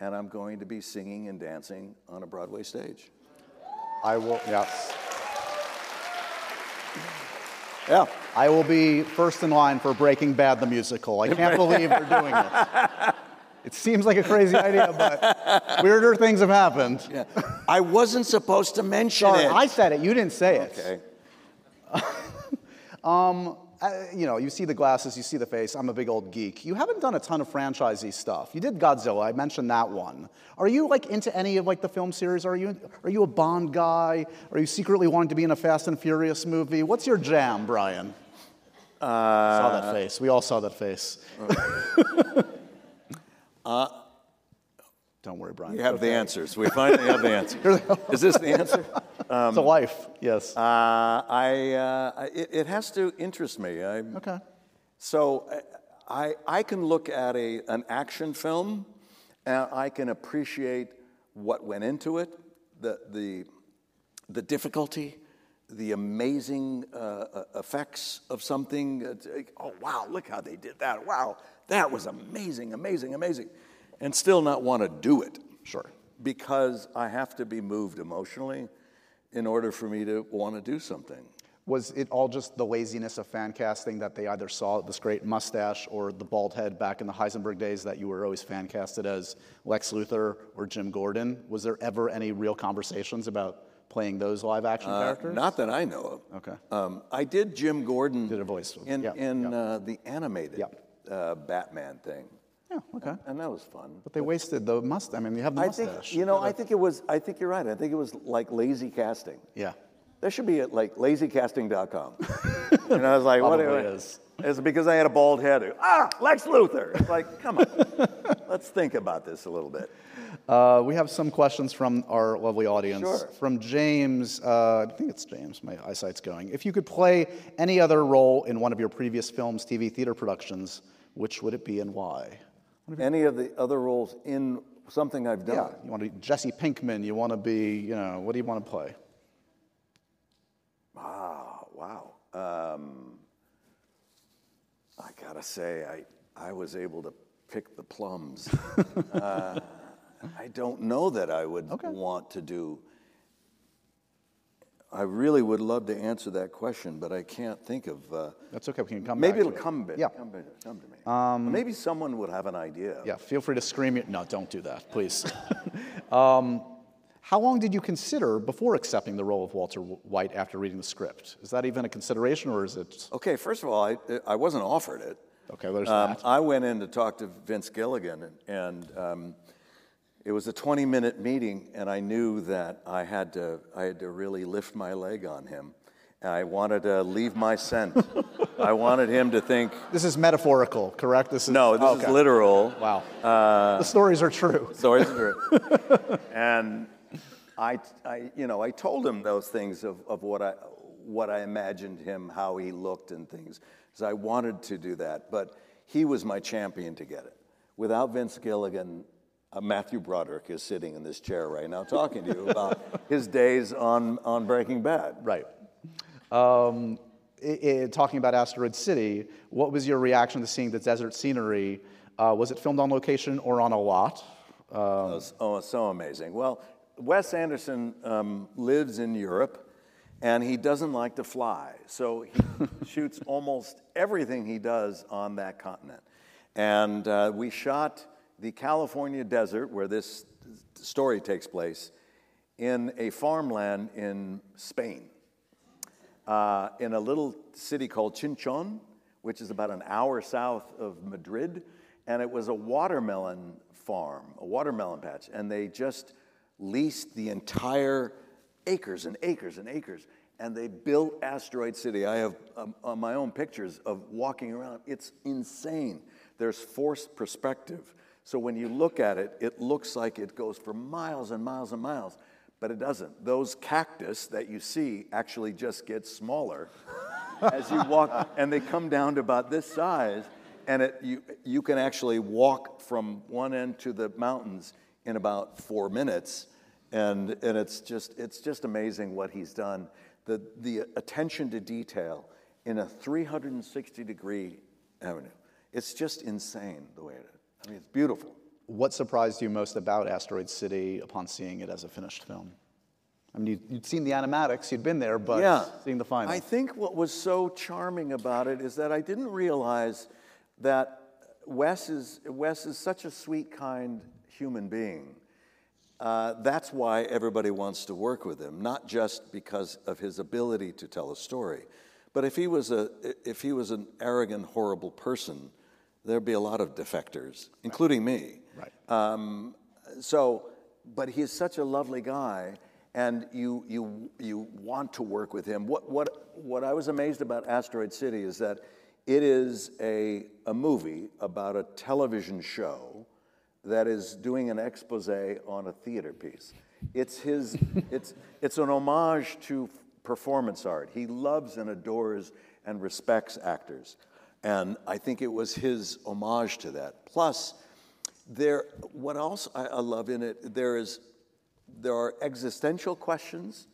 and I'm going to be singing and dancing on a Broadway stage. I will, yes. Yeah. I will be first in line for Breaking Bad the musical. I can't believe they're doing it. It seems like a crazy idea, but weirder things have happened. Yeah. I wasn't supposed to mention Sorry, it. I said it. You didn't say okay. it. Okay. um, you know, you see the glasses, you see the face. I'm a big old geek. You haven't done a ton of franchisee stuff. You did Godzilla. I mentioned that one. Are you like into any of like the film series? Are you are you a Bond guy? Are you secretly wanting to be in a Fast and Furious movie? What's your jam, Bryan? Uh, saw that face. We all saw that face. Uh, uh, Don't worry, Bryan. You have okay. the answers. We finally have the answer. Is this the answer? Um, it's a life, yes. Uh, I. Uh, it, it has to interest me. I, okay. So I, I can look at a an action film, and I can appreciate what went into it, the the, the difficulty, the amazing uh, effects of something. Oh, wow, look how they did that. Wow, that was amazing, amazing, amazing. And still not want to do it. Sure. Because I have to be moved emotionally in order for me to want to do something. Was it all just the laziness of fan casting that they either saw this great mustache or the bald head back in the Heisenberg days that you were always fan casted as Lex Luthor or Jim Gordon? Was there ever any real conversations about playing those live action uh, characters? Not that I know of. Okay. Um, I did Jim Gordon. Did a voice in yeah, in yeah. Uh, the animated yeah. uh, Batman thing. Yeah. Okay. And, and that was fun. But they but, wasted the mustache. I mean, you have the I mustache. I think you know. I think it was. I think you're right. I think it was like lazy casting. Yeah. There should be at like lazy casting dot com. And I was like, what is? It's because I had a bald head. Ah, Lex Luthor. It's like, come on. Let's think about this a little bit. Uh, we have some questions from our lovely audience. Sure. From James, uh, I think it's James, my eyesight's going. If you could play any other role in one of your previous films, T V, theater productions, which would it be and why? Any of the other roles in something I've done? Yeah, you want to be Jesse Pinkman, you want to be, you know, what do you want to play? Ah, wow. Um, I gotta say, I, I was able to pick the plums. uh, I don't know that I would okay. want to do. I really would love to answer that question, but I can't think of. Uh, That's okay. We can come. Maybe back it'll to come, it. Bit, yeah. come, come to me. Um, maybe someone would have an idea. Yeah. Feel free to scream. It. No, don't do that, please. um, How long did you consider before accepting the role of Walter White after reading the script? Is that even a consideration, or is it? Okay, first of all, I I wasn't offered it. Okay, there's um, that. I went in to talk to Vince Gilligan, and, and um, it was a twenty-minute meeting, and I knew that I had to I had to really lift my leg on him. And I wanted to leave my scent. I wanted him to think. This is metaphorical, correct? This is no, this okay. is literal. Wow. Uh, the stories are true. Stories are true. and. I, I, you know, I told him those things of, of what I, what I imagined him, how he looked, and things. Because I wanted to do that, but he was my champion to get it. Without Vince Gilligan, uh, Matthew Broderick is sitting in this chair right now talking to you about his days on on Breaking Bad. Right. Um, it, it, talking about Asteroid City, what was your reaction to seeing the desert scenery? Uh, was it filmed on location or on a lot? Um, oh, so, so amazing. Well. Wes Anderson um, lives in Europe, and he doesn't like to fly, so he shoots almost everything he does on that continent. And uh, we shot the California desert, where this story takes place, in a farmland in Spain, uh, in a little city called Chinchón, which is about an hour south of Madrid, and it was a watermelon farm, a watermelon patch, and they just leased the entire acres and acres and acres, and they built Asteroid City. I have um, on my own pictures of walking around. It's insane. There's forced perspective. So when you look at it, it looks like it goes for miles and miles and miles, but it doesn't. Those cactus that you see actually just get smaller as you walk, and they come down to about this size, and it, you, you can actually walk from one end to the mountains in about four minutes, and and it's just it's just amazing what he's done. The the attention to detail in a three hundred sixty degree avenue. It's just insane the way it is. I mean, it's beautiful. What surprised you most about Asteroid City upon seeing it as a finished film? I mean, you'd, you'd seen the animatics, you'd been there, but yeah, seeing the final. I think what was so charming about it is that I didn't realize that Wes is Wes is such a sweet, kind human being. Uh, that's why everybody wants to work with him, not just because of his ability to tell a story, but if he was a if he was an arrogant, horrible person, there'd be a lot of defectors, including right. me. Right. Um, so, but he's such a lovely guy, and you you you want to work with him. What what what I was amazed about Asteroid City is that It is a, a movie about a television show that is doing an exposé on a theater piece. It's his, it's, it's an homage to performance art. He loves and adores and respects actors. And I think it was his homage to that. Plus, there, what else I, I love in it, there is, there are existential questions.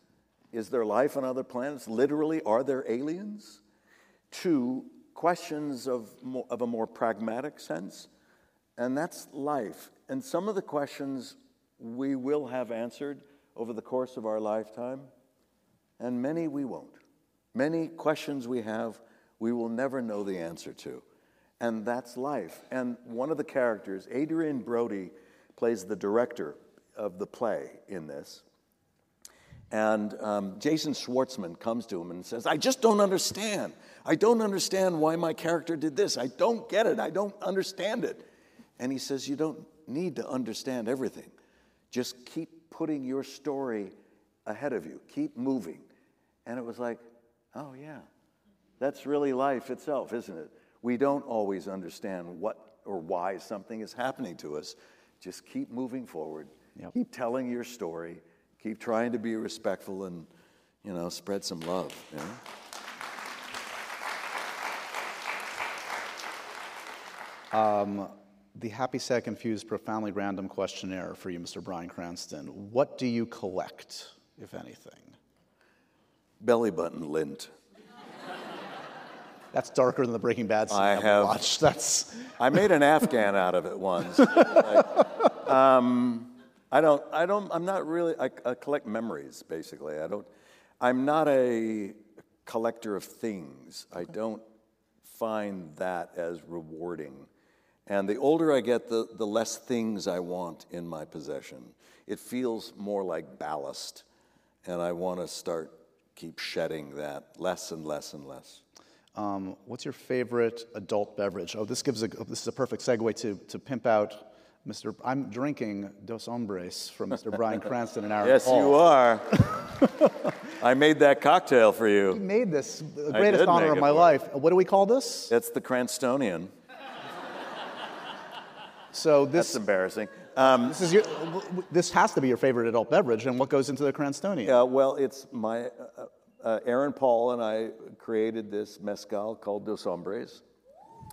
Is there life on other planets? Literally, are there aliens? Two, questions of, more, of a more pragmatic sense, and that's life. And some of the questions we will have answered over the course of our lifetime, and many we won't. Many questions we have, we will never know the answer to, and that's life. And one of the characters, Adrian Brody, plays the director of the play in this, and um, Jason Schwartzman comes to him and says, I just don't understand. I don't understand why my character did this. I don't get it. I don't understand it. And he says, you don't need to understand everything. Just keep putting your story ahead of you. Keep moving. And it was like, oh, yeah. That's really life itself, isn't it? We don't always understand what or why something is happening to us. Just keep moving forward. Yep. Keep telling your story. Keep trying to be respectful and, you know, spread some love. You know? Um, the Happy, Sad, Confused, profoundly random questionnaire for you, Mister Bryan Cranston. What do you collect, if anything? Belly button lint. That's darker than the Breaking Bad scene I have watched. That's. I made an Afghan out of it once. like, um, I don't, I don't, I'm not really, I, I collect memories, basically. I don't, I'm not a collector of things. Okay. I don't find that as rewarding. And the older I get, the, the less things I want in my possession. It feels more like ballast, and I want to start, keep shedding that less and less and less. Um, what's your favorite adult beverage? Oh, this gives a, this is a perfect segue to, to pimp out Mister I'm drinking Dos Hombres from Mister Bryan Cranston in our Yes, hall. You are. I made that cocktail for you. You made this, the greatest honor of my life. What do we call this? It's the Cranstonian. So this, that's embarrassing. Um, this is your, this has to be your favorite adult beverage, and what goes into the Cranstonian? Yeah, well, it's my, uh, uh, Aaron Paul and I created this mezcal called Dos Hombres.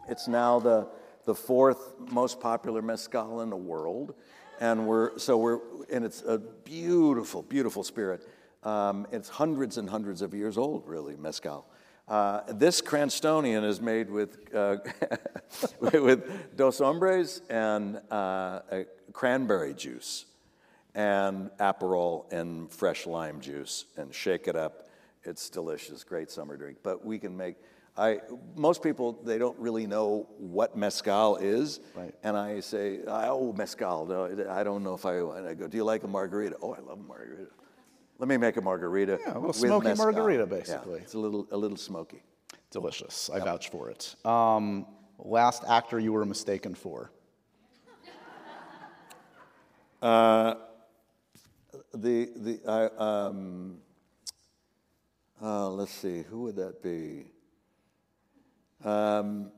It's now the, the fourth most popular mezcal in the world, and we're, so we're, and it's a beautiful, beautiful spirit. Um, it's hundreds and hundreds of years old, really, mezcal. Uh, this Cranstonian is made with uh, with Dos Hombres and uh, cranberry juice and Aperol and fresh lime juice, and shake it up. It's delicious, great summer drink. But we can make, I, most people, they don't really know what mezcal is. Right. And I say, oh, mezcal, no, I don't know if I, and I go, do you like a margarita? Oh, I love a margarita. Let me make a margarita. Yeah, a little smoky margarita, basically. Yeah, it's a little, a little smoky. Delicious. I yep. vouch for it. Um, last actor you were mistaken for? Uh, the the uh, um, uh, let's see, who would that be? Um,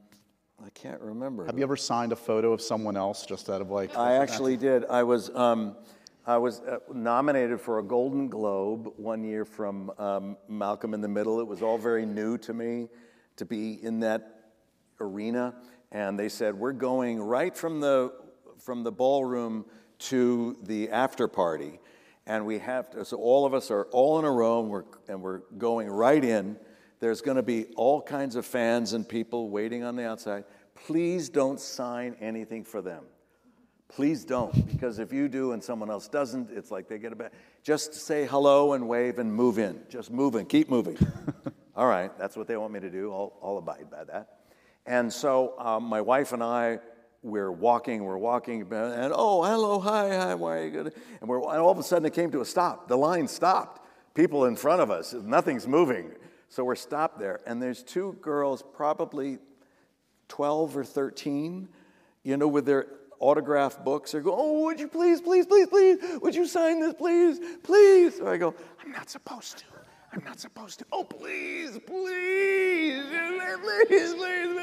I can't remember. Have you ever signed a photo of someone else just out of like? I actually did. I was. Um, I was nominated for a Golden Globe one year from um, Malcolm in the Middle. It was all very new to me to be in that arena. And they said, we're going right from the, from the ballroom to the after party. And we have to, so all of us are all in a row, and we're, and we're going right in. There's going to be all kinds of fans and people waiting on the outside. Please don't sign anything for them. Please don't, because if you do and someone else doesn't, it's like they get a bad. Just say hello and wave and move in. Just move in. Keep moving. All right, that's what they want me to do. I'll, I'll abide by that. And so um, my wife and I, we're walking, we're walking, and oh, hello, hi, hi, why are you good? And, we're, and all of a sudden it came to a stop. The line stopped. People in front of us, nothing's moving. So we're stopped there. And there's two girls, probably twelve or thirteen, you know, with their autograph books. They go, oh, would you please, please, please, please, would you sign this, please, please? So I go, I'm not supposed to. I'm not supposed to. Oh, please, please, please, please,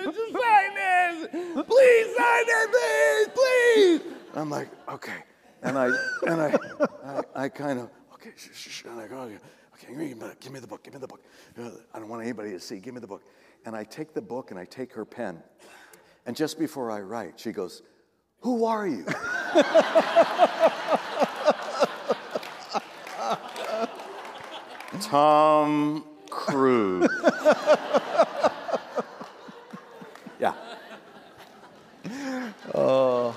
please, sign this. Please sign it, please, please. I'm like, okay. And I, and I, I, I kind of, okay, shh, shh, shh. And I go, okay, give me the book, give me the book. I don't want anybody to see, give me the book. And I take the book and I take her pen. And just before I write, she goes, "Who are you?" Tom Cruise. Yeah. Uh,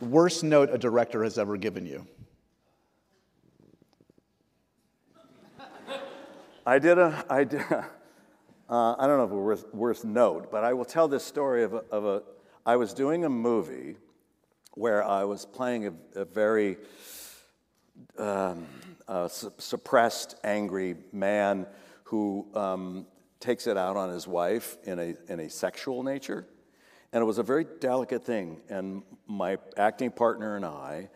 worst note a director has ever given you. I did a, I did a, uh, I don't know if it was worth, worth note, but I will tell this story of a, of a I was doing a movie where I was playing a, a very um, uh, su suppressed, angry man who um, takes it out on his wife in a, in a sexual nature. And it was a very delicate thing. And my acting partner and I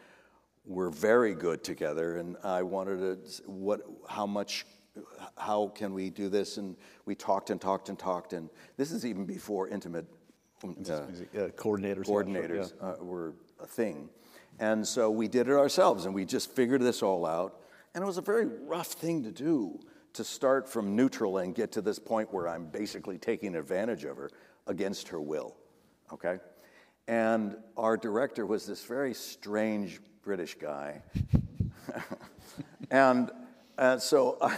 were very good together. And I wanted to, what, how much, how can we do this? And we talked and talked and talked. And this is even before intimate uh, yeah, coordinators, coordinators yeah. uh, were a thing. And so we did it ourselves, and we just figured this all out. And it was a very rough thing to do, to start from neutral and get to this point where I'm basically taking advantage of her against her will, okay? And our director was this very strange British guy. and uh, so uh,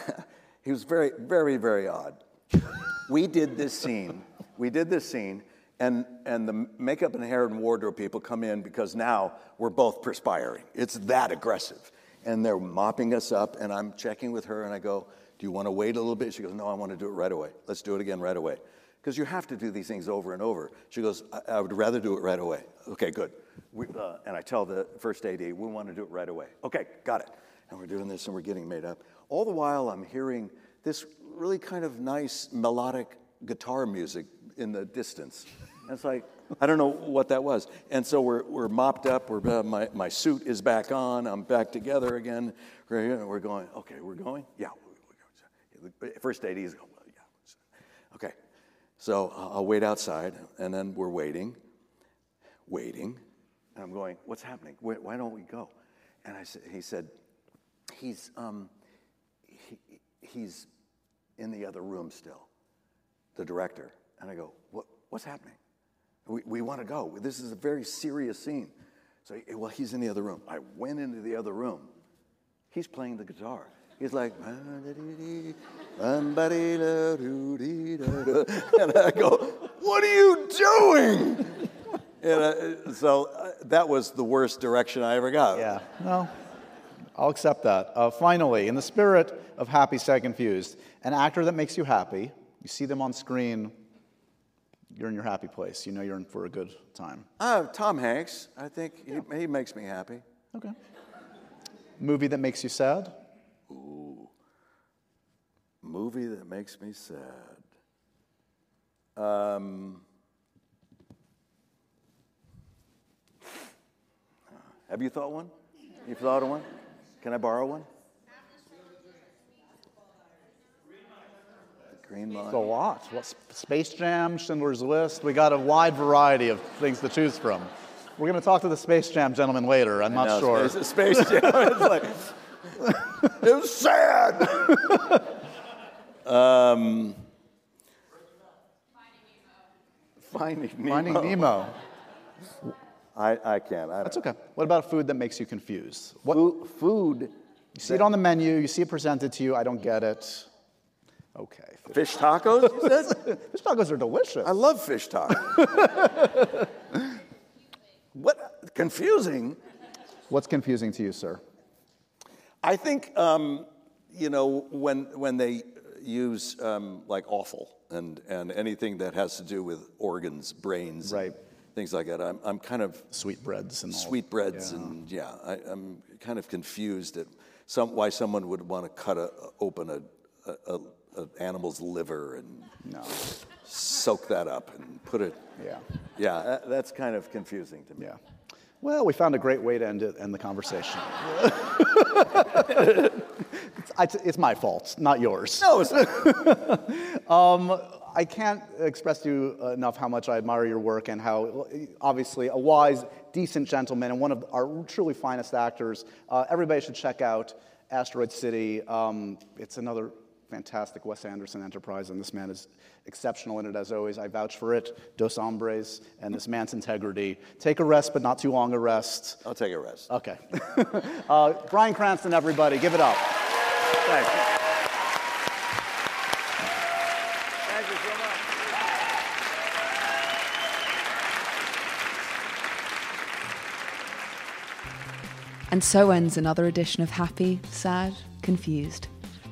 he was very, very, very odd. We did this scene. We did this scene. And, and the makeup and hair and wardrobe people come in because now we're both perspiring. It's that aggressive. And they're mopping us up, and I'm checking with her, and I go, "Do you want to wait a little bit?" She goes, "No, I want to do it right away. Let's do it again right away." Because you have to do these things over and over. She goes, I, I would rather do it right away. Okay, good. We, uh, and I tell the first A D, "We want to do it right away." Okay, got it. And we're doing this, and we're getting made up. All the while, I'm hearing this really kind of nice melodic guitar music in the distance. And it's like, I don't know what that was. And so we're, we're mopped up, we're, uh, my, my suit is back on, I'm back together again. We're going, okay, we're going? Yeah. First A D is going, well, yeah. Okay, so I'll wait outside, and then we're waiting, waiting. And I'm going, what's happening? Why, why don't we go? And I said, he said, he's, um, he, he's in the other room still, the director. And I go, what, what's happening? We, we want to go. This is a very serious scene. So, well, he's in the other room. I went into the other room. He's playing the guitar. He's like, and I go, what are you doing? And I, so uh, that was the worst direction I ever got. Yeah, no, I'll accept that. Uh, finally, in the spirit of Happy, Sad, Confused, an actor that makes you happy, you see them on screen, you're in your happy place. You know you're in for a good time. Uh, Tom Hanks, I think yeah. he, he makes me happy. Okay. Movie that makes you sad? Ooh. Movie that makes me sad. Um, have you thought one? You've thought of one? Can I borrow one? Green Mile. It's a lot. Well, Space Jam, Schindler's List. We got a wide variety of things to choose from. We're going to talk to the Space Jam gentleman later. I'm not know, sure. Space, Space Jam. It's like, it was sad. um, Finding Nemo. Finding Nemo. I, I can't. I That's okay. What about food that makes you confused? What food? food you see that, it on the menu. You see it presented to you. I don't get it. Okay. Fish, fish tacos, you said? Fish tacos are delicious. I love fish tacos. What? Confusing? What's confusing to you, sir? I think, um, you know, when, when they use, um, like, offal and, and anything that has to do with organs, brains, right. things like that, I'm, I'm kind of... Sweetbreads and all. Sweetbreads yeah. and, yeah, I, I'm kind of confused at some, why someone would want to cut a, open a... a, a Of animal's liver and no. soak that up and put it. Yeah, yeah, that, that's kind of confusing to me. Yeah. Well, we found a great way to end it, end the conversation. it's, it's my fault, not yours. No, it's not. um, I can't express to you enough how much I admire your work and how, obviously, a wise, decent gentleman and one of our truly finest actors. Uh, everybody should check out Asteroid City. Um, it's another fantastic Wes Anderson enterprise, and this man is exceptional in it, as always. I vouch for it. Dos Hombres and this man's integrity. Take a rest, but not too long a rest. I'll take a rest. Okay. uh, Bryan Cranston, everybody, give it up. Thank you. Thank you so much. And so ends another edition of Happy, Sad, Confused.